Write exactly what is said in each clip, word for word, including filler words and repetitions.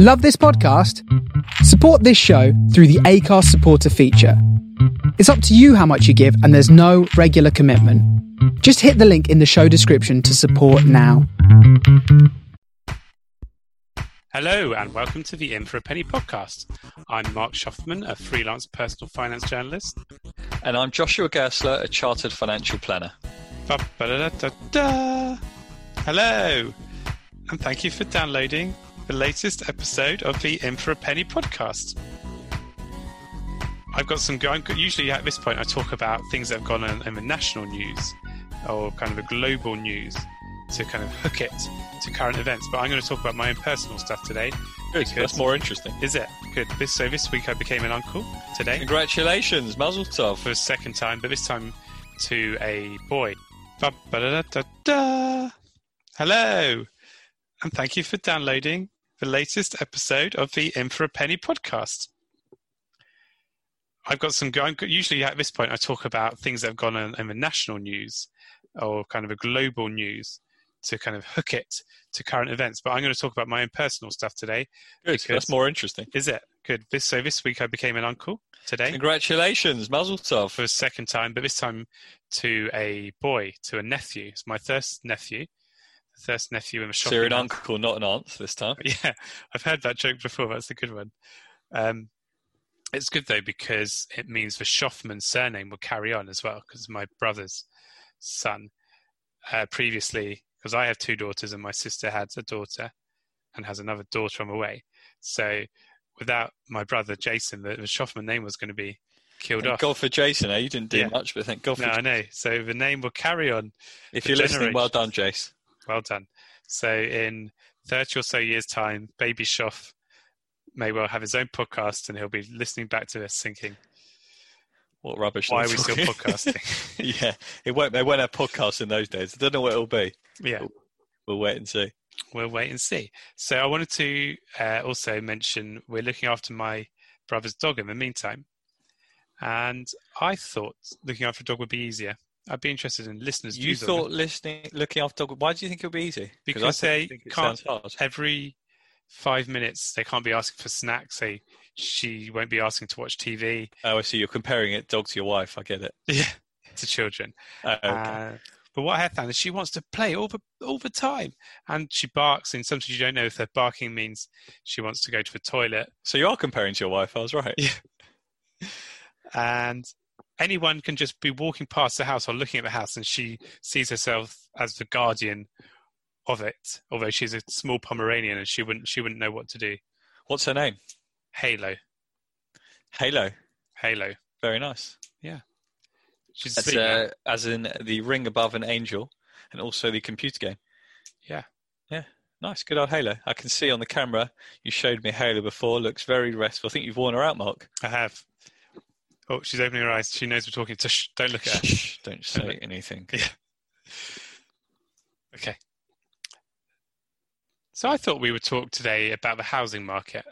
Love this podcast? Support this show through the Acast supporter feature. It's up to you how much you give and there's no regular commitment. Just hit the link in the show description to support now. Hello and welcome to the In For A Penny podcast. I'm Mark Shoffman, a freelance personal finance journalist. And I'm Joshua Gersler, a chartered financial planner. Hello and thank you for downloading the latest episode of the In For A Penny podcast. I've got some, usually at this point I talk about things that have gone on in the national news or kind of the global news to kind of hook it to current events, but I'm going to talk about my own personal stuff today. Good, that's more interesting. Is it? Good. This, so this week I became an uncle today. Congratulations, mazel tov. For the second time, but this time to a boy. Ba-ba-da-da-da-da. Hello, and thank you for downloading the latest episode of the In For A Penny podcast. I've got some, usually at this point I talk about things that have gone on in the national news or kind of a global news to kind of hook it to current events, but I'm going to talk about my own personal stuff today. Good, that's more interesting. Is it? Good. This, so this week I became an uncle today. Congratulations, mazel tov. For the second time, but this time to a boy, to a nephew. It's my first nephew. First nephew in the shop. So you're an uncle, not an aunt this time. Yeah, I've heard that joke before. That's a good one. Um, it's good though because it means the Shoffman surname will carry on as well because my brother's son uh, previously... because I have two daughters and my sister had a daughter and has another daughter on the way. So without my brother, Jason, the, the Shoffman name was going to be killed thank off. God for Jason. Eh? You didn't do yeah. much, but thank God for no, Jason. I know. So the name will carry on. If you're listening, well done, Jace. Well done. So in thirty or so years' time, baby Shoff may well have his own podcast and he'll be listening back to us thinking... what rubbish. Why are we still podcasting? Yeah, it won't. They won't have podcasts in those days. I don't know what it'll be. Yeah. We'll, we'll wait and see. We'll wait and see. So I wanted to uh, also mention we're looking after my brother's dog in the meantime. And I thought looking after a dog would be easier. I'd be interested in listeners' you views. You thought listening, looking after a dog, why do you think it'll be easy? Because I they can't, every five minutes, they can't be asking for snacks. They She won't be asking to watch T V. Oh, I see. You're comparing it dog to your wife. I get it. Yeah, to children. Oh, okay. uh, but what I have found is she wants to play all the all the time, and she barks. And sometimes you don't know if her barking means she wants to go to the toilet. So you are comparing to your wife. I was right. Yeah. And anyone can just be walking past the house or looking at the house, and she sees herself as the guardian of it. Although she's a small Pomeranian, and she wouldn't she wouldn't know what to do. What's her name? Halo. Halo. Halo. Very nice. Yeah. She's as, uh, as in the ring above an angel and also the computer game. Yeah. Yeah. Nice. Good old Halo. I can see on the camera you showed me Halo before. Looks very restful. I think you've worn her out, Mark. I have. Oh, she's opening her eyes. She knows we're talking. So shh, don't look at her. Shh, don't say don't anything. Yeah. Okay. So I thought we would talk today about the housing market.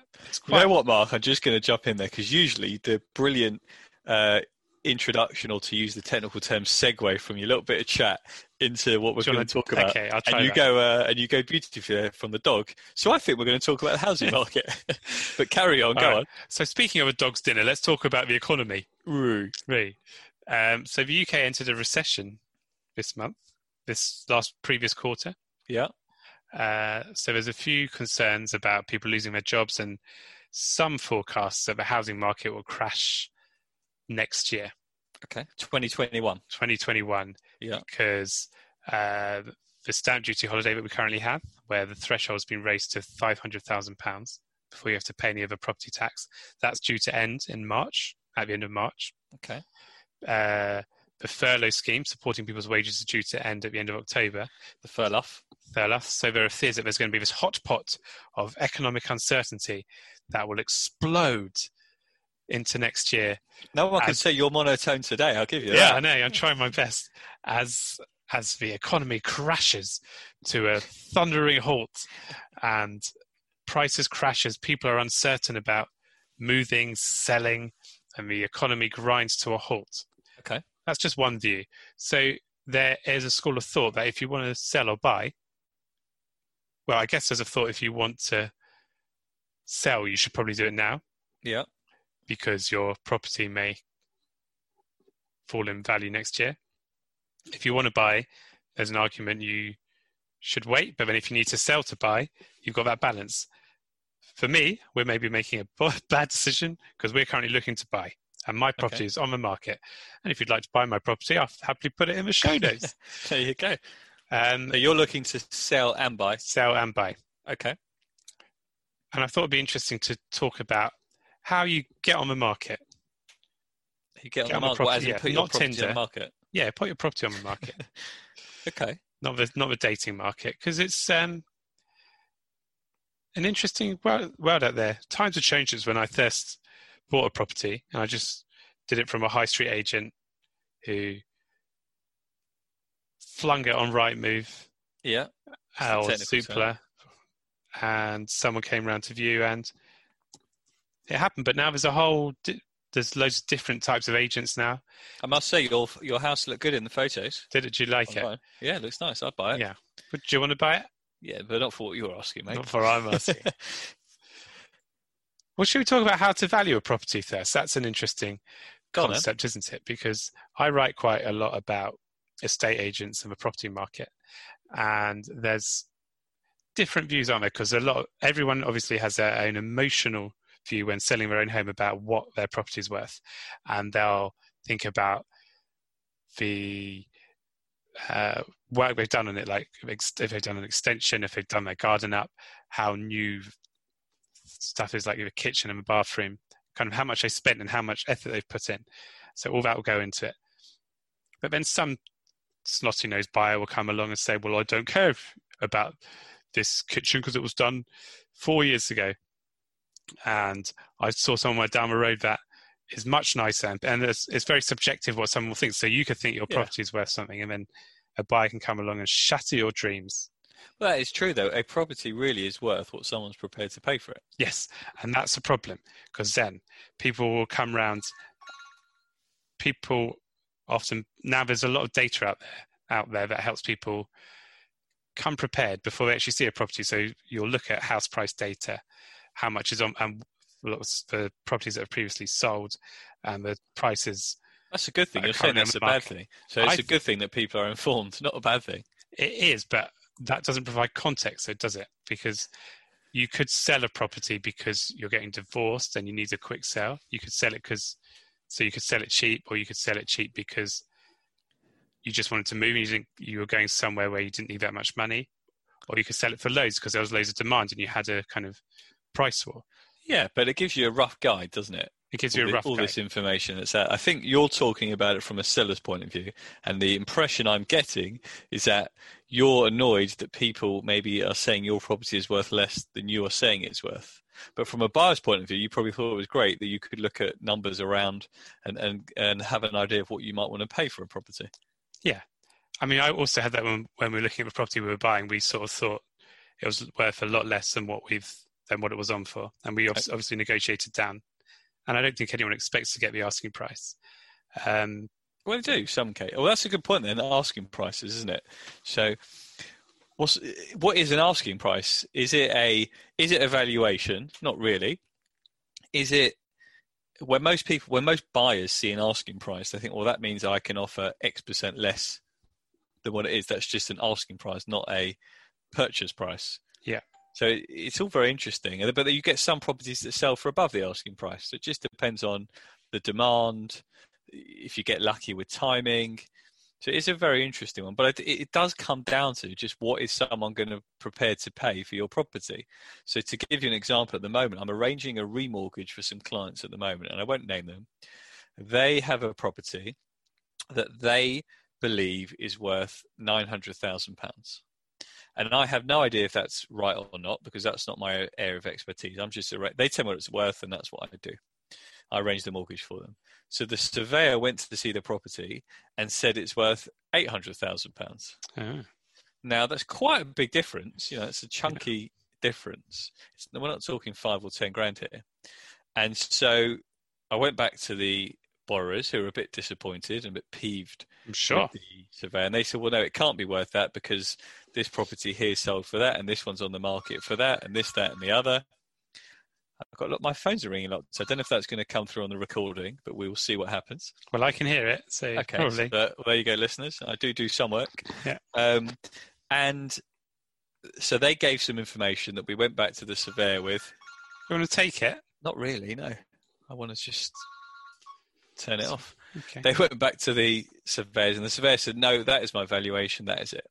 Quite... You know what, Mark? I'm just going to jump in there because usually the brilliant uh, introduction, or to use the technical term, segue from your little bit of chat into what we're going to talk about. Okay, I'll try and you that. Go uh, and you go beautifully from the dog. So I think we're going to talk about the housing market. But carry on, All go right. on. So speaking of a dog's dinner, let's talk about the economy. Roo. Roo. Um, so the U K entered a recession this month, this last previous quarter. Yeah. Uh, so there's a few concerns about people losing their jobs and some forecasts that the housing market will crash next year. Okay, twenty twenty-one. twenty twenty-one, yeah. Because uh, the stamp duty holiday that we currently have, where the threshold has been raised to five hundred thousand pounds before you have to pay any other property tax, that's due to end in March, at the end of March. Okay. Uh, the furlough scheme supporting people's wages is due to end at the end of October. The furlough. Furlough. So there are fears that there's going to be this hot pot of economic uncertainty that will explode into next year. No one as... can say you're monotone today, I'll give you yeah, that. Yeah, I know. I'm trying my best as as the economy crashes to a thundering halt and prices crash as people are uncertain about moving, selling, and the economy grinds to a halt. Okay. That's just one view. So there is a school of thought that if you want to sell or buy, well, I guess there's a thought if you want to sell, you should probably do it now. Yeah. Because your property may fall in value next year. If you want to buy, there's an argument you should wait, but then if you need to sell to buy, you've got that balance. For me, we're maybe making a bad decision because we're currently looking to buy, and my property okay. is on the market. And if you'd like to buy my property, I'll happily put it in the show notes. There you go. Um, so you're looking to sell and buy? Sell and buy. Okay. And I thought it'd be interesting to talk about how you get on the market. You get, get on the market, as you yeah, put your property Tinder. on the market? Yeah, put your property on the market. Okay. Not the not the dating market, because it's um, an interesting world, world out there. Times have changed since when I first bought a property, and I just did it from a high street agent who flung it on Rightmove, yeah, uh, or Zoopla, and someone came round to view, and it happened. But now there's a whole, there's loads of different types of agents now. I must say, your your house looked good in the photos. Did it? Do you like I'll it? it? Yeah, it looks nice. I'd buy it. Yeah. But do you want to buy it? Yeah, but not for what you're asking, mate. Not for what I'm asking. Well, should we talk about how to value a property first? That's an interesting Go concept, on, isn't it? Because I write quite a lot about estate agents and the property market, and there's different views, aren't there? Because a lot, of, everyone obviously has their own emotional view when selling their own home about what their property is worth, and they'll think about the uh, work they've done on it, like if they've done an extension, if they've done their garden up, how new stuff is, like the kitchen and the bathroom, kind of how much they spent and how much effort they've put in. So all that will go into it. But then some snotty-nosed buyer will come along and say, well, I don't care if, about this kitchen because it was done four years ago. And I saw somewhere down the road that is much nicer. And, and it's, it's very subjective what someone will think. So you could think your property yeah. is worth something, and then a buyer can come along and shatter your dreams. Well, that is true, though. A property really is worth what someone's prepared to pay for it. Yes, and that's a problem, because then people will come round. People often now, there's a lot of data out there out there that helps people come prepared before they actually see a property. So you'll look at house price data, how much is on, and the properties that have previously sold, and the prices. That's a good thing. You're saying that's a bad thing. So it's I a good th- thing that people are informed, not a bad thing. It is, but that doesn't provide context, so does it? Because you could sell a property because you're getting divorced and you need a quick sale. You could sell it because, so you could sell it cheap, or you could sell it cheap because you just wanted to move and you didn't, you were going somewhere where you didn't need that much money, or you could sell it for loads because there was loads of demand and you had a kind of price war. Yeah, but it gives you a rough guide, doesn't it? It gives all you a rough the, all guide. All this information that's out. I think you're talking about it from a seller's point of view, and the impression I'm getting is that you're annoyed that people maybe are saying your property is worth less than you are saying it's worth. But from a buyer's point of view, you probably thought it was great that you could look at numbers around and, and, and have an idea of what you might want to pay for a property. Yeah. I mean, I also had that when, when we were looking at the property we were buying, we sort of thought it was worth a lot less than what we've than what it was on for. And we obviously, obviously negotiated down. And I don't think anyone expects to get the asking price. Um, well, they do, some case. Well, that's a good point then, asking prices, isn't it? So what's, what is an asking price? Is it a is it a valuation? Not really. Is it when most people, when most buyers see an asking price, they think, well, that means I can offer X percent less than what it is. That's just an asking price, not a purchase price. Yeah. So it's all very interesting, but you get some properties that sell for above the asking price. So it just depends on the demand, if you get lucky with timing. So it's a very interesting one, but it does come down to just what is someone going to prepare to pay for your property. So to give you an example, at the moment, I'm arranging a remortgage for some clients at the moment, and I won't name them. They have a property that they believe is worth nine hundred thousand pounds. And I have no idea if that's right or not, because that's not my area of expertise. I'm just, they tell me what it's worth, and that's what I do. I arrange the mortgage for them. So the surveyor went to see the property and said it's worth eight hundred thousand pounds. Oh. Now, that's quite a big difference. You know, it's a chunky yeah. difference. It's, we're not talking five or ten grand here. And so I went back to the borrowers, who were a bit disappointed and a bit peeved I'm sure. with the surveyor. And they said, well, no, it can't be worth that because this property here sold for that, and this one's on the market for that, and this, that, and the other. I've got a lot, my phones are ringing a lot, so I don't know if that's going to come through on the recording, but we will see what happens. Well, I can hear it, so okay, probably. So, uh, well, there you go, listeners. I do do some work. Yeah. Um, and so they gave some information that we went back to the surveyor with. You want to take it? Not really, no. I want to just turn it off. Okay. They went back to the surveyors, and the surveyor said, no, that is my valuation, that is it.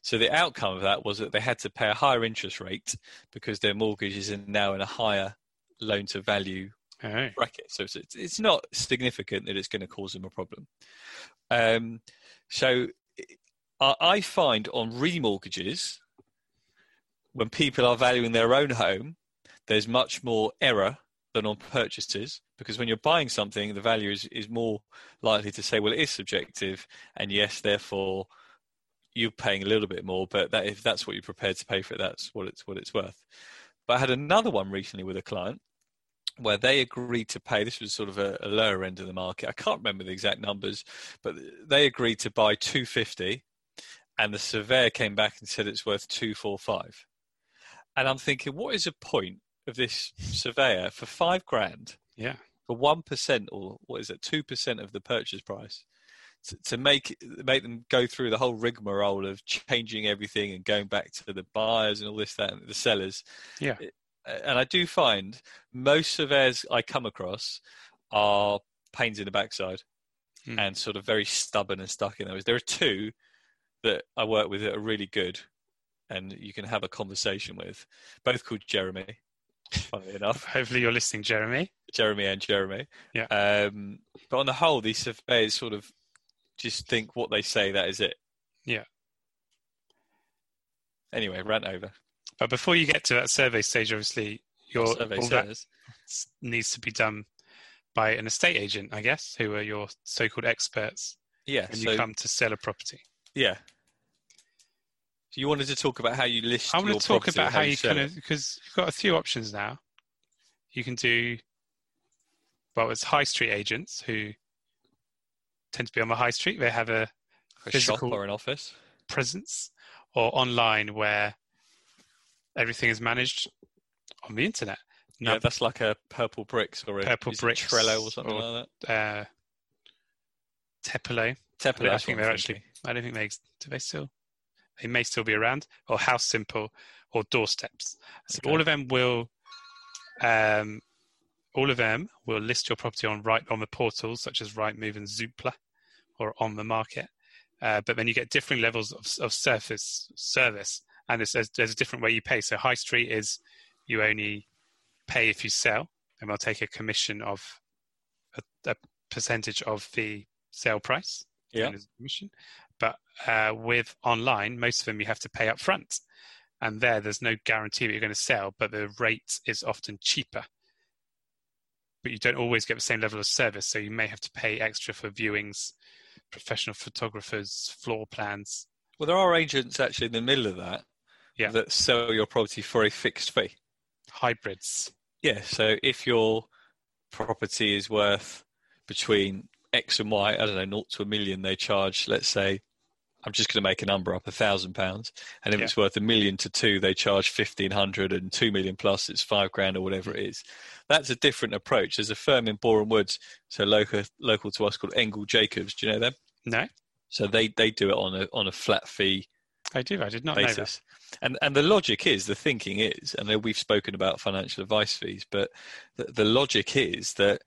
So the outcome of that was that they had to pay a higher interest rate because their mortgage is in now in a higher loan to value oh. bracket. So it's, it's not significant that it's going to cause them a problem. Um, so I, I find on remortgages, when people are valuing their own home, there's much more error than on purchases, because when you're buying something, the value is, is more likely to say, well, it is subjective, and yes, therefore you're paying a little bit more, but that, if that's what you're prepared to pay for it, that's what it's what it's worth. But I had another one recently with a client where they agreed to pay, this was sort of a, a lower end of the market, I can't remember the exact numbers, but they agreed to buy two fifty, and the surveyor came back and said it's worth two forty-five. And I'm thinking, what is the point of this surveyor for five grand? Yeah. For one percent, or what is it, two percent of the purchase price? To make make them go through the whole rigmarole of changing everything and going back to the buyers and all this, that, and the sellers. Yeah. And I do find most surveyors I come across are pains in the backside mm. and sort of very stubborn and stuck in those. There are two that I work with that are really good and you can have a conversation with, both called Jeremy, funnily enough. Hopefully you're listening, Jeremy. Jeremy and Jeremy. Yeah. Um, but on the whole, these surveyors sort of just think what they say, that is it. Yeah. Anyway, rant over. But before you get to that survey stage, obviously, your all that needs to be done by an estate agent, I guess, who are your so-called experts yeah, when so, you come to sell a property. Yeah. So you wanted to talk about how you list your property. I want to talk about how you kind of, because you've got a few options now. You can do, well, it's high street agents who tend to be on the high street. They have a, a physical shop or an office presence, or online where everything is managed on the internet. No, yeah, that's like a Purple Bricks or a Purple Bricks, Trello or something or, like that. Uh, Teplo. Teplo. I, I think they're actually. I don't think they. Do they still? They may still be around. Or House Simple, or Doorsteps. So okay. all of them will. Um, All of them will list your property on right on the portals such as Rightmove and Zoopla, or on the market. Uh, but then you get different levels of of surface service, and it's, there's, there's a different way you pay. So high street is you only pay if you sell, and they'll take a commission of a, a percentage of the sale price. Yeah. Commission. But uh, with online, most of them you have to pay up front, and there there's no guarantee that you're going to sell, but the rate is often cheaper. But you don't always get the same level of service, so you may have to pay extra for viewings, professional photographers, floor plans. Well, there are agents actually in the middle of that yeah. that sell your property for a fixed fee. Hybrids. Yeah, so if your property is worth between X and Y, I don't know, naught to a million, they charge, let's say, I'm just going to make a number up, a thousand pounds, and if yeah. it's worth a million to two, they charge fifteen hundred, and two million plus it's five grand or whatever it is. That's a different approach. There's a firm in Boreham Woods, so local local to us, called Engel Jacobs. Do you know them? No. So they, they do it on a on a flat fee. I do. I did not basis. know that. And and the logic is, the thinking is, and we've spoken about financial advice fees, but the, the logic is that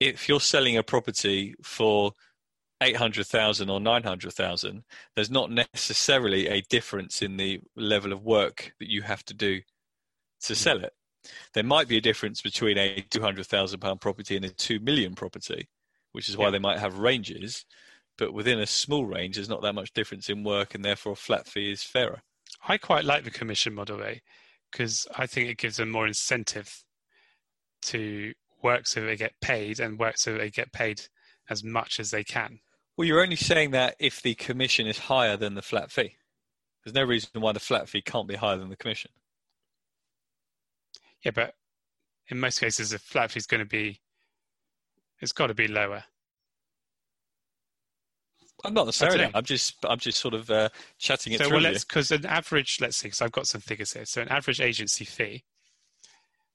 if you're selling a property for eight hundred thousand or nine hundred thousand, there's not necessarily a difference in the level of work that you have to do to sell it. There might be a difference between a two hundred thousand pound property and a two million property, which is why yeah. they might have ranges, but within a small range, there's not that much difference in work, and therefore a flat fee is fairer. I quite like the commission model, eh? Because I think it gives them more incentive to work so they get paid, and work so they get paid as much as they can. Well, you're only saying that if the commission is higher than the flat fee. There's no reason why the flat fee can't be higher than the commission. Yeah, but in most cases, the flat fee is going to be, it's got to be lower. I'm not necessarily. I'm just, I'm just sort of uh, chatting it so, through. So, well, let's because an average. Let's see. Because I've got some figures here. So, an average agency fee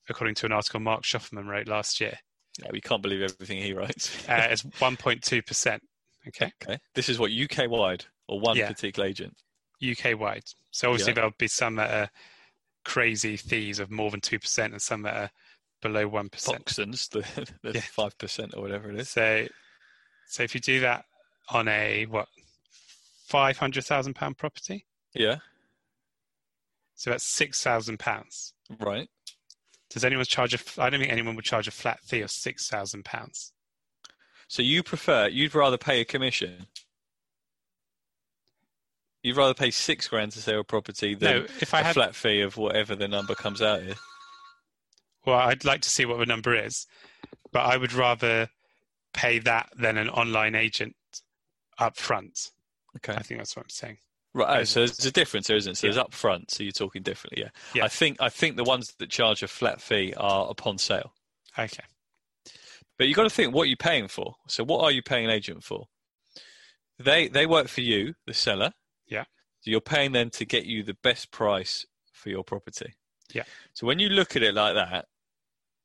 according to an article Mark Shoffman wrote last year. Yeah, we can't believe everything he writes. uh, it's one point two percent. Okay. Okay. This is what, U K-wide or one yeah. particular agent? U K-wide. So obviously yeah. there'll be some that are crazy thieves of more than two percent and some that are below one percent. Foxtons, the, the yeah. five percent or whatever it is. So so if you do that on a, what, five hundred thousand pounds property? Yeah. So that's six thousand pounds. Right. Does anyone charge a, I don't think anyone would charge a flat fee of six thousand pounds. So you prefer, you'd rather pay a commission? You'd rather pay six grand to sell a property than no, if I a had... flat fee of whatever the number comes out here? Well, I'd like to see what the number is, but I would rather pay that than an online agent up front. Okay. I think that's what I'm saying. Right, oh, so there's a difference there, isn't it? So yeah. there's up front, so you're talking differently, yeah. yeah. I think I think the ones that charge a flat fee are upon sale. Okay. But you've got to think what you're paying for. So what are you paying an agent for? They they work for you, the seller. Yeah. So you're paying them to get you the best price for your property. Yeah. So when you look at it like that,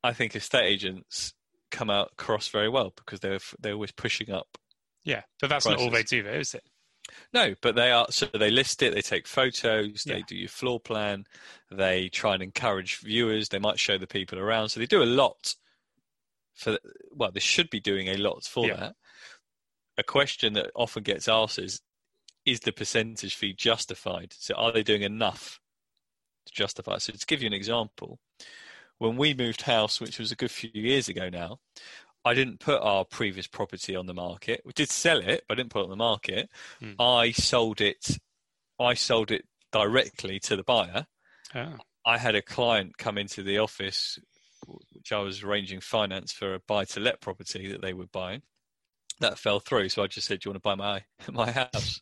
I think estate agents come out across very well because they're they're always pushing up. Yeah, but that's prices. Not all they do though, is it? No, but they are, so they list it, they take photos, they yeah. do your floor plan, they try and encourage viewers, they might show the people around. So they do a lot for, well, they should be doing a lot for yeah. that. A question that often gets asked is, is the percentage fee justified? So are they doing enough to justify it? So to give you an example, when we moved house, which was a good few years ago now, I didn't put our previous property on the market. We did sell it, but I didn't put it on the market. Mm. I sold it. I sold it directly to the buyer. Oh. I had a client come into the office, which I was arranging finance for a buy-to-let property that they were buying. That fell through, so I just said, "Do you want to buy my my house?"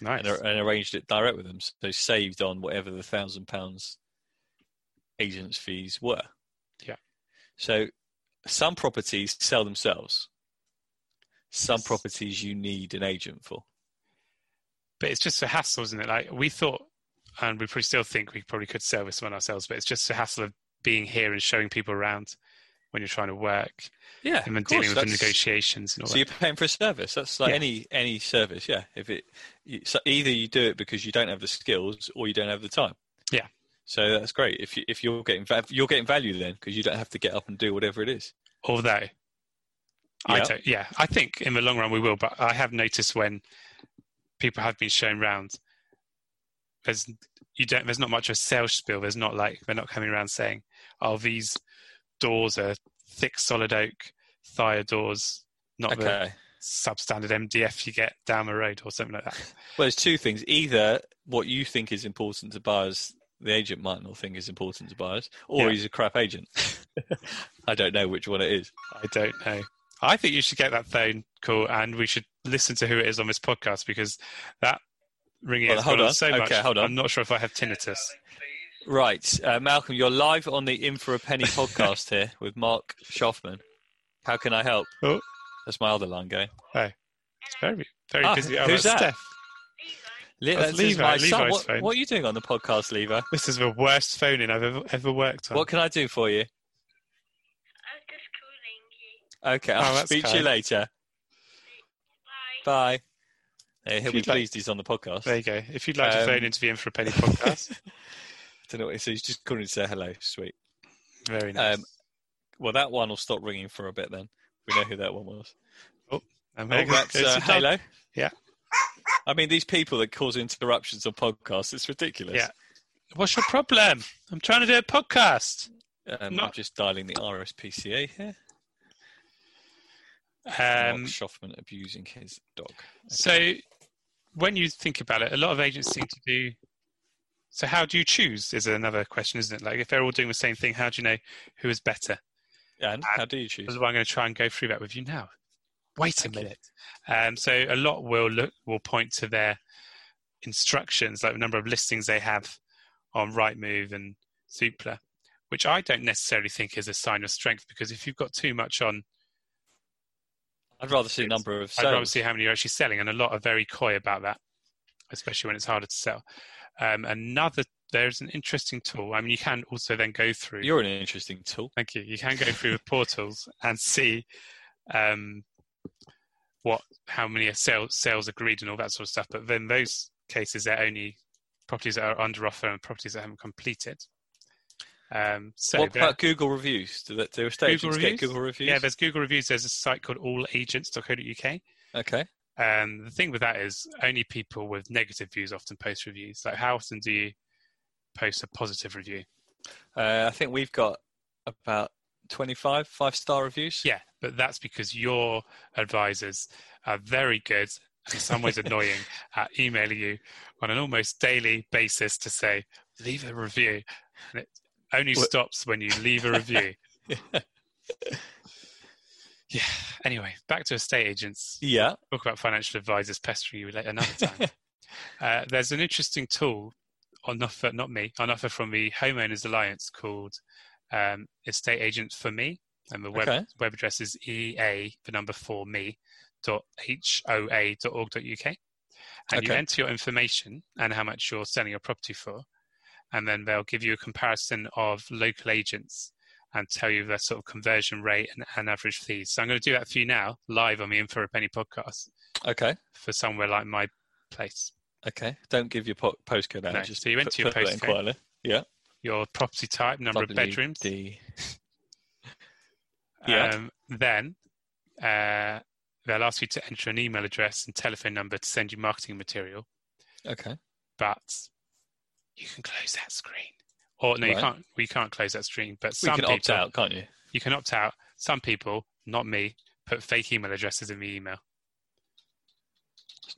Nice. And, and arranged it direct with them. So they saved on whatever the thousand pounds agents' fees were. Yeah. So. Some properties sell themselves. Some properties you need an agent for. But it's just a hassle, isn't it? Like we thought, and we probably still think we probably could sell this one ourselves, but it's just a hassle of being here and showing people around when you're trying to work. Yeah. And then dealing with the negotiations and all that. So you're paying for a service. That's like yeah. any any service, yeah. If it so either you do it because you don't have the skills or you don't have the time. Yeah. So that's great. If you, if you're getting you're getting value then, because you don't have to get up and do whatever it is. Although, yeah. I don't. Yeah, I think in the long run we will. But I have noticed when people have been shown round, there's you don't there's not much of a sales spiel. There's not like they're not coming around saying, "Oh, these doors are thick solid oak Thayer doors, not okay. the substandard M D F you get down the road or something like that." Well, there's two things. Either what you think is important to buyers. The agent might not think is important to buyers, or yeah. he's a crap agent. I don't know which one it is. I don't know. I think you should get that phone call, and we should listen to who it is on this podcast because that ringing well, has hold gone on. on so okay, much. Hold on. I'm not sure if I have tinnitus. Right, uh, Malcolm, you're live on the In For A Penny podcast here with Mark Shoffman. How can I help? Oh, that's my other line going. Oh, it's very very ah, busy. Oh, who's that? Steph. Le- that's Levi, my son. What, phone. What are you doing on the podcast, Levi? This is the worst phoning I've ever, ever worked on. What can I do for you? I'm just calling you. Okay, I'll oh, speak to you later. Bye. Bye. Hey, he'll be like, pleased he's on the podcast. There you go. If you'd like um, to phone into the In For A Penny podcast. I don't know what he says. He's just calling to say hello. Sweet. Very nice. Um, well, that one will stop ringing for a bit then. We know who that one was. Oh, oh that's uh, Halo. Yeah. I mean, these people that cause interruptions on podcasts, it's ridiculous. Yeah. What's your problem? I'm trying to do a podcast. Um, Not... I'm just dialing the R S P C A here. Um, Mark Shoffman abusing his dog. Okay. So when you think about it, a lot of agents seem to do... So how do you choose is another question, isn't it? Like, if they're all doing the same thing, how do you know who is better? And, and how do you choose? That's why I'm going to try and go through that with you now. Wait a minute. Um, so a lot will look will point to their instructions, like the number of listings they have on Rightmove and Zoopla, which I don't necessarily think is a sign of strength because if you've got too much on, I'd rather see the number of. Sales. I'd rather see how many you're actually selling, and a lot are very coy about that, especially when it's harder to sell. Um, another there's an interesting tool. I mean, you can also then go through. You're an interesting tool. Thank you. You can go through with portals and see um, what, how many are sales, sales agreed and all that sort of stuff. But then those cases, they're only properties that are under offer and properties that haven't completed. Um, so what about Google reviews? Do that do estate agents get Google reviews? Yeah, there's Google reviews. There's a site called all agents dot co dot U K. Okay. Um, the thing with that is only people with negative views often post reviews. Like, how often do you post a positive review? Uh, I think we've got about twenty-five five-star reviews. Yeah, but that's because your advisors are very good, in some ways annoying, at emailing you on an almost daily basis to say, leave a review. And it only what? stops when you leave a review. yeah. Yeah. Anyway, back to estate agents. Yeah. Talk about financial advisors pestering you later another time. uh, there's an interesting tool on offer, not me, on offer from the Homeowners Alliance called um, Estate Agent for Me. And the web, okay. web address is ea, the number four, me, dot h o a dot org dot u k. And okay. you enter your information and how much you're selling your property for. And then they'll give you a comparison of local agents and tell you their sort of conversion rate and, and average fees. So I'm going to do that for you now, live on the In For A Penny podcast. Okay. For somewhere like my place. Okay. Don't give your po- postcode out. No. Just so you enter your postcode. Yeah. Your property type, number W D. Of bedrooms. yeah. Um, then uh, they'll ask you to enter an email address and telephone number to send you marketing material. Okay. But you can close that screen. Or no, right. you can't. We can't close that screen. But some you can people, opt out, can't you? You can opt out. Some people, not me, put fake email addresses in the email.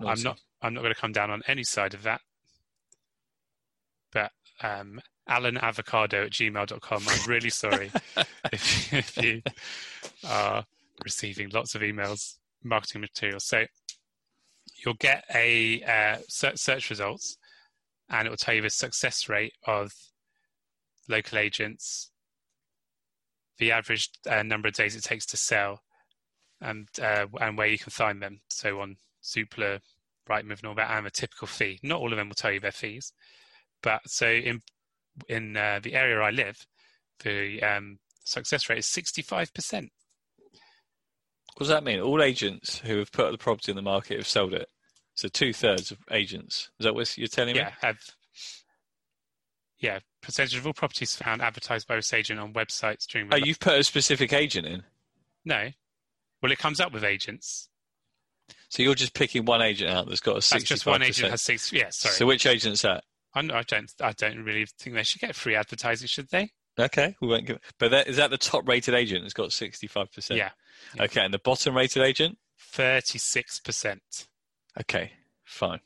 I'm not. I'm not going to come down on any side of that. But um, alan avocado at gmail dot com. I'm really sorry if, if you are receiving lots of emails, marketing materials. So you'll get a uh, search results, and it will tell you the success rate of local agents, the average uh, number of days it takes to sell, and uh, and where you can find them. So on Zoopla, Rightmove, and all that, and a typical fee. Not all of them will tell you their fees, but so in in uh, the area I live, the um, success rate is sixty-five percent. What does that mean? All agents who have put the property in the market have sold it. So two thirds of agents. Is that what you're telling me? Yeah, have. Yeah, percentage of all properties found advertised by this agent on websites during... Oh, you've put a specific agent in? No. Well, it comes up with agents. So you're just picking one agent out that's got a sixty-five percent. That's just one agent has six. Yeah, sorry. So which agent's that? I'm, I don't I don't really think they should get free advertising, should they? Okay, we won't give... But that, is that the top-rated agent that's got sixty-five percent? Yeah. yeah. Okay, and the bottom-rated agent? thirty-six percent. Okay, fine.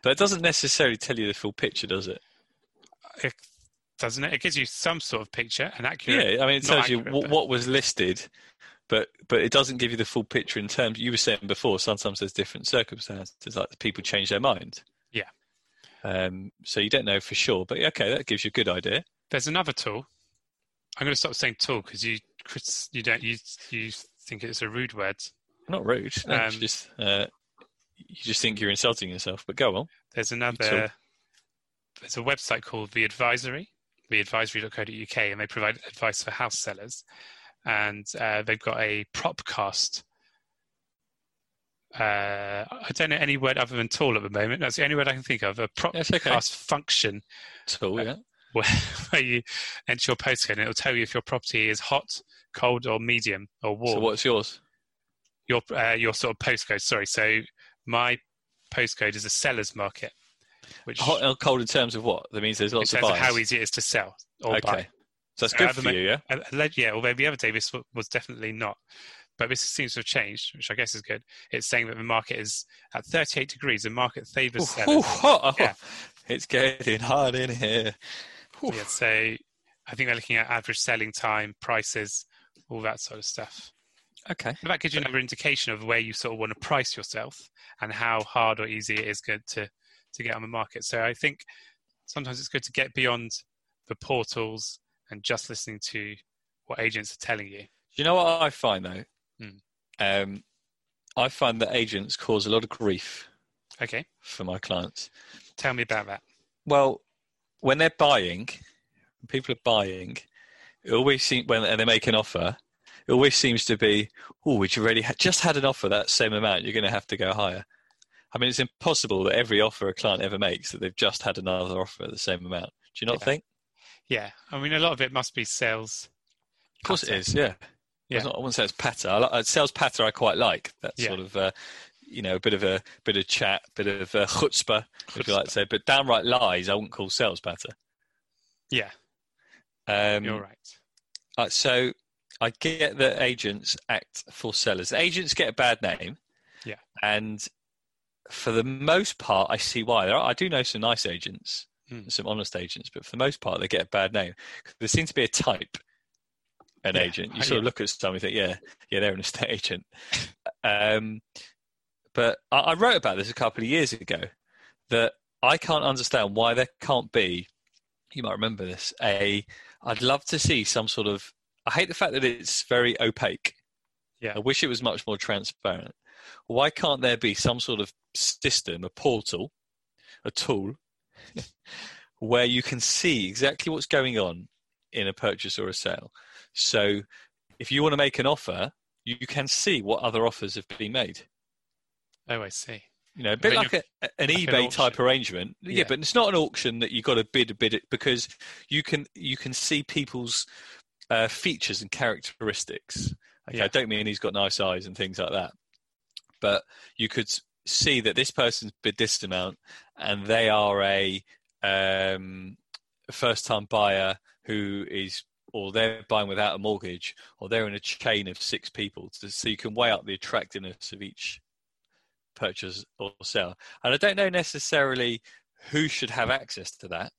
But it doesn't necessarily tell you the full picture, does it? It doesn't it? It gives you some sort of picture, an accurate. Yeah, I mean, it tells you accurate, what, what was listed, but but it doesn't give you the full picture in terms. You were saying before, sometimes there's different circumstances, like people change their mind. Yeah. Um. So you don't know for sure, but okay, that gives you a good idea. There's another tool. I'm going to stop saying tool because you you don't you you think it's a rude word. Not rude. No, um, just uh, you just think you're insulting yourself. But go on. There's another. There's a website called The Advisory, the advisory dot co dot U K, and they provide advice for house sellers. And uh, they've got a propcast. Uh, I don't know any word other than tool at the moment. That's the only word I can think of. A propcast okay. function tool, yeah. Uh, where, where you enter your postcode, and it'll tell you if your property is hot, cold, or medium, or warm. So what's yours? Your uh, your sort of postcode. Sorry. So my postcode is a seller's market. Which, hot and cold in terms of what? That means there's lots of buyers. In terms of how easy it is to sell or okay. buy. So that's good uh, for you, yeah? Uh, yeah, although the other day this was definitely not. But this seems to have changed, which I guess is good. It's saying that the market is at thirty-eight degrees. The market favours ooh, sellers. Ooh, hot. Yeah. It's getting hard in here. Yeah, so I think they're looking at average selling time, prices, all that sort of stuff. Okay. But that gives you another indication of where you sort of want to price yourself and how hard or easy it is good to... to get on the market. So I think sometimes it's good to get beyond the portals and just listening to what agents are telling you. You know what I find though? Mm. Um, I find that agents cause a lot of grief okay. for my clients. Tell me about that. Well, when they're buying, when people are buying, it always seems, when and they make an offer, it always seems to be, oh, we've already ha- just had an offer that same amount, you're going to have to go higher. I mean, it's impossible that every offer a client ever makes that they've just had another offer at the same amount. Do you not yeah. think? Yeah. I mean, a lot of it must be sales. Of course patter. It is, yeah. yeah. Not, I wouldn't say it's patter. I like, sales patter I quite like. That yeah. sort of, uh, you know, a bit of a bit of chat, bit of uh, chutzpah, chutzpah, if you like to say. But downright lies, I wouldn't call sales patter. Yeah. Um, You're right. Uh, so I get that agents act for sellers. Agents get a bad name. Yeah. And for the most part, I see why. There are, I do know some nice agents, mm. some honest agents, but for the most part, they get a bad name. There seems to be a type, an yeah, agent. You sort yeah. of look at someone and think, yeah, yeah, they're an estate agent. um, but I, I wrote about this a couple of years ago, that I can't understand why there can't be, you might remember this, a, I'd love to see some sort of, I hate the fact that it's very opaque. Yeah. I wish it was much more transparent. Why can't there be some sort of system, a portal, a tool, where you can see exactly what's going on in a purchase or a sale? So if you want to make an offer, you can see what other offers have been made. Oh, I see. You know, a bit like a, an like eBay an type arrangement. Yeah. yeah, but it's not an auction that you've got to bid a bid because you can you can see people's uh, features and characteristics. Okay, yeah. I don't mean he's got nice eyes and things like that. But you could see that this person's bid this amount and they are a um, first-time buyer who is, or they're buying without a mortgage, or they're in a chain of six people. So you can weigh up the attractiveness of each purchase or sale. And I don't know necessarily who should have access to that,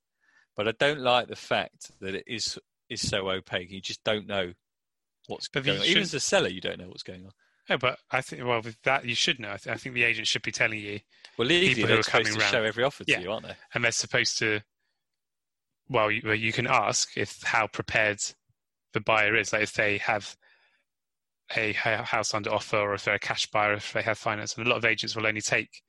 but I don't like the fact that it is is so opaque. You just don't know what's but going on. Should... Even as a seller, you don't know what's going on. Yeah, but I think, well, with that, you should know. I, th- I think the agent should be telling you. Well, legally, they're supposed to round. show every offer to yeah. you, aren't they? And they're supposed to, well, you, you can ask if how prepared the buyer is. Like if they have a house under offer or if they're a cash buyer, if they have finance. And a lot of agents will only take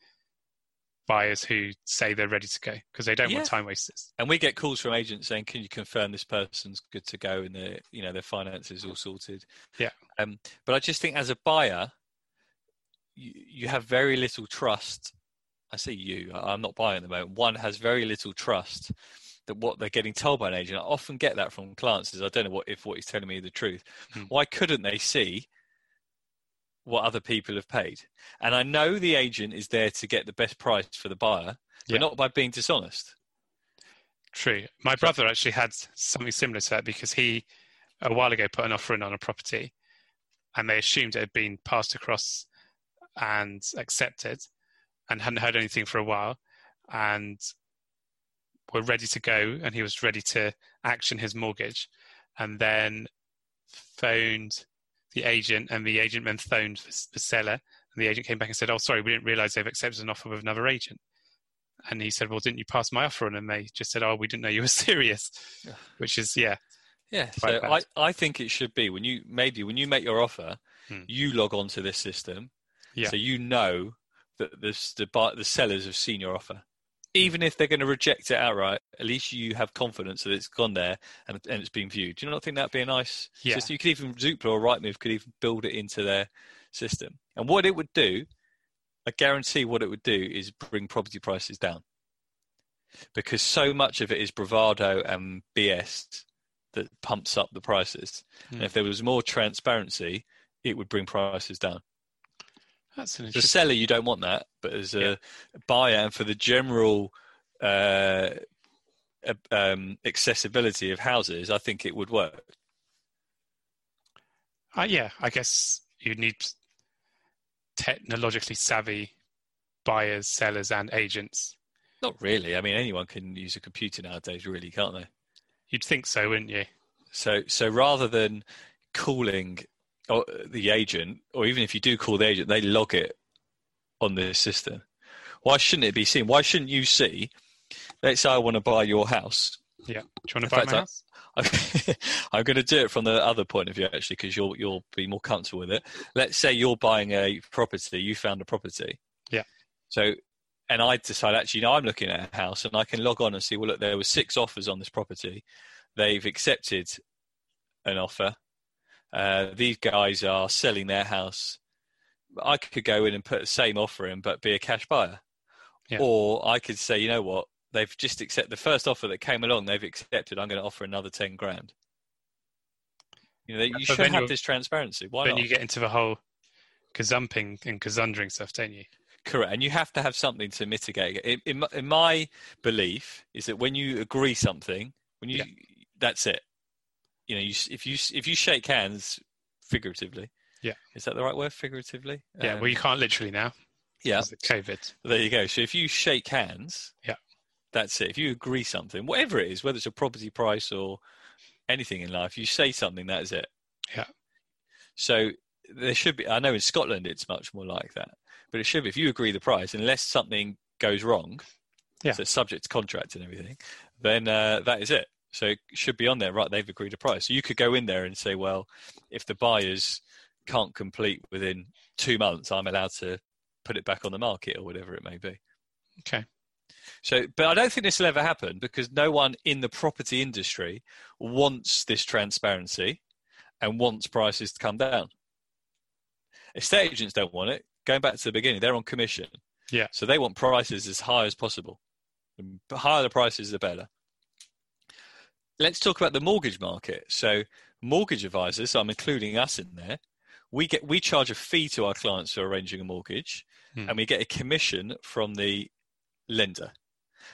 buyers who say they're ready to go because they don't yeah. want time wasters. And we get calls from agents saying, can you confirm this person's good to go and their, you know, their finances all sorted? Yeah. Um, but I just think as a buyer, you, you have very little trust. I see you, I, I'm not buying at the moment. One has very little trust that what they're getting told by an agent. I often get that from clients is I don't know what if what he's telling me is the truth. Hmm. Why couldn't they see what other people have paid? And I know the agent is there to get the best price for the buyer, but yeah. not by being dishonest. True. My brother actually had something similar to that because he, a while ago, put an offer in on a property and they assumed it had been passed across and accepted and hadn't heard anything for a while and were ready to go and he was ready to action his mortgage and then phoned the agent and the agent then phoned the seller and the agent came back and said, oh, sorry, we didn't realise they've accepted an offer with another agent. And he said, well, didn't you pass my offer on? And they just said, oh, we didn't know you were serious, yeah. which is, yeah. Yeah, so I, I think it should be when you, maybe when you make your offer, hmm. you log on to this system. Yeah. So you know that this, the, the sellers have seen your offer. Even if they're going to reject it outright, at least you have confidence that it's gone there and, and it's been viewed. Do you not think that'd be a nice yeah. system? You could even, Zoopla or Rightmove could even build it into their system. And what it would do, I guarantee what it would do is bring property prices down because so much of it is bravado and B S that pumps up the prices. Mm. And if there was more transparency, it would bring prices down. That's an interesting... The seller, you don't want that, but as a yeah. buyer and for the general uh, um, accessibility of houses, I think it would work. Uh, yeah, I guess you'd need technologically savvy buyers, sellers and agents. Not really. I mean, anyone can use a computer nowadays, really, can't they? You'd think so, wouldn't you? So, so rather than calling... or the agent, or even if you do call the agent, they log it on this system. Why shouldn't it be seen? Why shouldn't you see? Let's say I want to buy your house. Yeah. Do you want to buy my house? I, I'm going to do it from the other point of view, actually, because you'll you'll be more comfortable with it. Let's say you're buying a property. You found a property. Yeah. So And I decide, actually, you know, I'm looking at a house and I can log on and see, well, look, there were six offers on this property. They've accepted an offer. Uh, these guys are selling their house. I could go in and put the same offer in, but be a cash buyer. Yeah. Or I could say, you know what, they've just accepted the first offer that came along. They've accepted. I'm going to offer another ten grand. You know, you but should have this transparency. Why then not? You get into the whole gazumping and gazundering stuff, don't you? Correct. And you have to have something to mitigate it. In, in my belief is that when you agree something, when you, yeah. that's it. You know, you, if you, if you shake hands figuratively, yeah. Is that the right word? Figuratively? Yeah. Um, well, you can't literally now. Yeah. COVID. There you go. So if you shake hands, yeah, that's it. If you agree something, whatever it is, whether it's a property price or anything in life, you say something, that is it. Yeah. So there should be, I know in Scotland, it's much more like that, but it should be, if you agree the price, unless something goes wrong, yeah. So it's subject to contract and everything, then uh, that is it. So it should be on there, right? They've agreed a price. So you could go in there and say, well, if the buyers can't complete within two months, I'm allowed to put it back on the market or whatever it may be. Okay. So, but I don't think this will ever happen because no one in the property industry wants this transparency and wants prices to come down. Estate agents don't want it. Going back to the beginning, they're on commission. Yeah. So they want prices as high as possible. The higher the prices, the better. Let's talk about the mortgage market. So mortgage advisors, so I'm including us in there, we get we charge a fee to our clients for arranging a mortgage hmm. and we get a commission from the lender.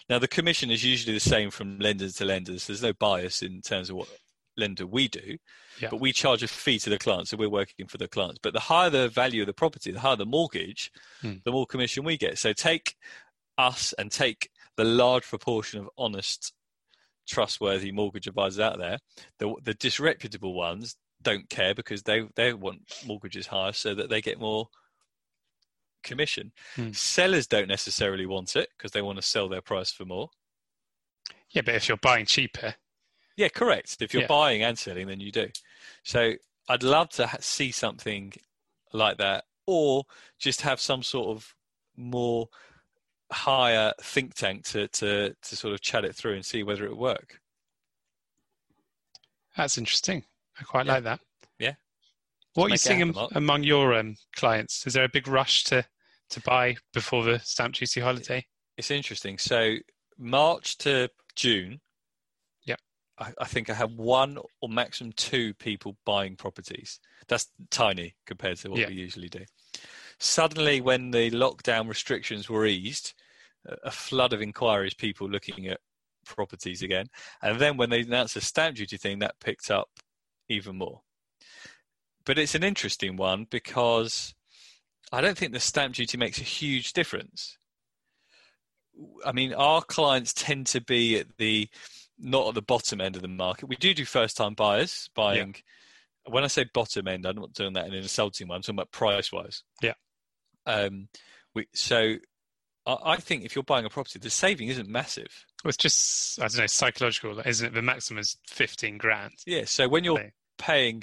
Now, the commission is usually the same from lender to lender. So there's no bias in terms of what lender we do, yeah. but we charge a fee to the client. So we're working for the clients. But the higher the value of the property, the higher the mortgage, hmm. the more commission we get. So take us and take the large proportion of honest, trustworthy mortgage advisors out there. The, the disreputable ones don't care because they, they want mortgages higher so that they get more commission. Hmm. Sellers don't necessarily want it because they want to sell their price for more. Yeah, but if you're buying cheaper. Yeah, correct. If you're yeah. buying and selling, then you do. So I'd love to ha- see something like that, or just have some sort of more higher think tank to, to, to sort of chat it through and see whether it would work. That's interesting. I quite yeah. like that. Yeah. What are you seeing among your um, clients? Is there a big rush to, to buy before the stamp duty holiday? It's interesting. So March to June, yeah, I, I think I have one or maximum two people buying properties. That's tiny compared to what yeah. we usually do. Suddenly, when the lockdown restrictions were eased, a flood of inquiries, people looking at properties again. And then when they announced the stamp duty thing, that picked up even more. But it's an interesting one because I don't think the stamp duty makes a huge difference. I mean, our clients tend to be at the, not at the bottom end of the market. We do do first-time buyers buying. Yeah. When I say bottom end, I'm not doing that in an insulting way. I'm talking about price-wise. Yeah. Um. We, so I, I think if you're buying a property, the saving isn't massive. Well, it's just, I don't know, psychological, isn't it? The maximum is fifteen grand. Yeah. So when you're paying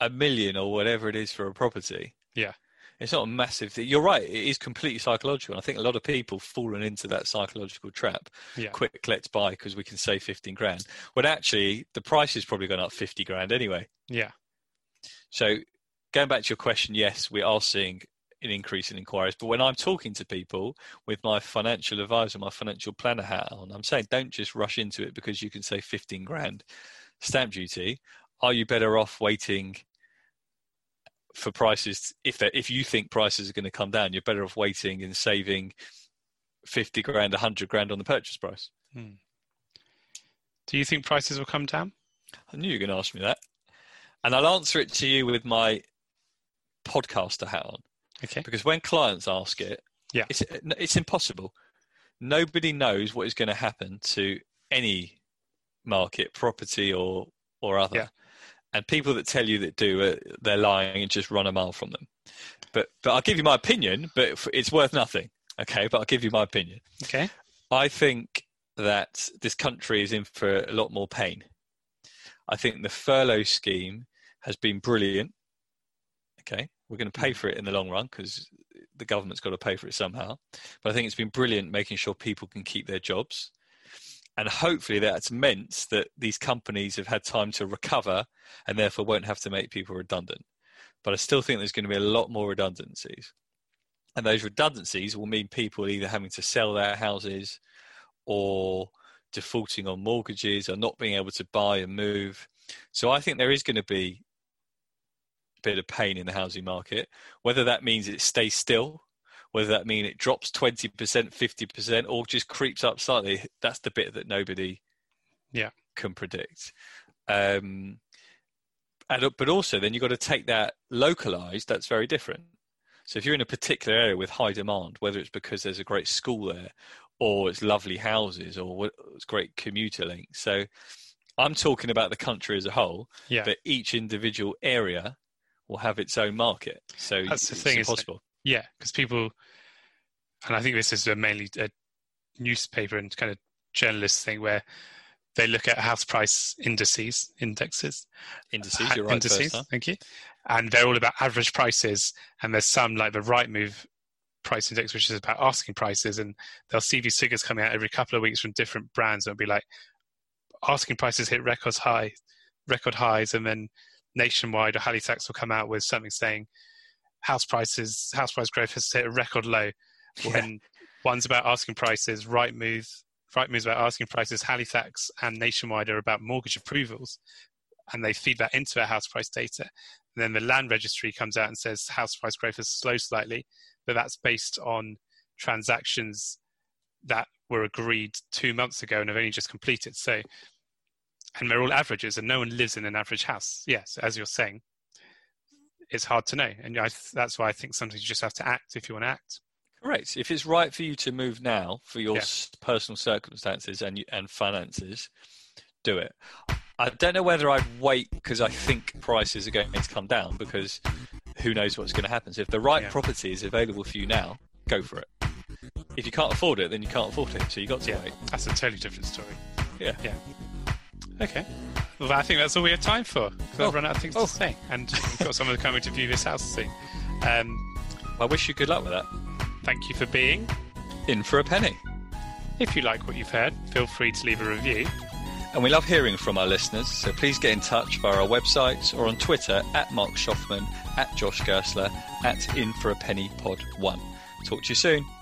a million or whatever it is for a property. Yeah. It's not a massive thing. You're right. It is completely psychological. And I think a lot of people fallen into that psychological trap. Yeah. Quick, let's buy because we can save fifteen grand. When actually the price is probably gone up fifty grand anyway. Yeah. So going back to your question, yes, we are seeing an increase in inquiries. But when I'm talking to people with my financial advisor, my financial planner hat on, I'm saying, don't just rush into it because you can save fifteen grand stamp duty. Are you better off waiting for prices? If if you think prices are going to come down, you're better off waiting and saving fifty grand, one hundred grand on the purchase price. Hmm. Do you think prices will come down? I knew you were going to ask me that. And I'll answer it to you with my podcaster hat on. Okay. Because when clients ask it, yeah. it's, it's impossible. Nobody knows what is going to happen to any market, property or, or other. Yeah. And people that tell you that do, uh, they're lying and just run a mile from them. But but I'll give you my opinion, but it's worth nothing. Okay, but I'll give you my opinion. Okay. I think that this country is in for a lot more pain. I think the furlough scheme has been brilliant. Okay. We're going to pay for it in the long run because the government's got to pay for it somehow. But I think it's been brilliant making sure people can keep their jobs. And hopefully that's meant that these companies have had time to recover and therefore won't have to make people redundant. But I still think there's going to be a lot more redundancies. And those redundancies will mean people either having to sell their houses or defaulting on mortgages or not being able to buy and move. So I think there is going to be a bit of pain in the housing market, whether that means it stays still, whether that means it drops twenty percent, fifty percent, or just creeps up slightly. That's the bit that nobody yeah. can predict. Um, and, but also then you've got to take that localized, that's very different. So if you're in a particular area with high demand, whether it's because there's a great school there or it's lovely houses or it's great commuter links. So I'm talking about the country as a whole, yeah. but each individual area will have its own market. So that's the thing, it's possible. Yeah, because people, and I think this is a mainly a newspaper and kind of journalist thing where they look at house price indices, indexes. Indices, you're right. Indices, thank you. And they're all about average prices. And there's some like the Rightmove price index, which is about asking prices. And they'll see these figures coming out every couple of weeks from different brands. And it'll be like, asking prices hit records high, record highs. And then Nationwide or Halifax will come out with something saying house prices, house price growth has hit a record low. Yeah. When one's about asking prices, Rightmove, Rightmove's about asking prices, Halifax and Nationwide are about mortgage approvals. And they feed that into our house price data. And then the Land Registry comes out and says house price growth has slowed slightly, but that's based on transactions that were agreed two months ago and have only just completed. So, and they're all averages, and no one lives in an average house. Yes, as you're saying, it's hard to know. And I, that's why I think sometimes you just have to act if you want to act. Correct. If it's right for you to move now for your yeah. personal circumstances and, and finances, do it. I don't know whether I'd wait because I think prices are going to come down because who knows what's going to happen. So if the right yeah. property is available for you now, go for it. If you can't afford it, then you can't afford it. So you've got to yeah. wait. That's a totally different story. Yeah. Yeah. Okay. Well, I think that's all we have time for because oh. I've run out of things oh. to say and we've got someone coming to view this house soon. Um, I wish you good luck with that. Thank you for being In For A Penny. If you like what you've heard, feel free to leave a review. And we love hearing from our listeners, so please get in touch via our website or on Twitter at Mark Shoffman, at Josh Gersler, at In For A Penny Pod one. Talk to you soon.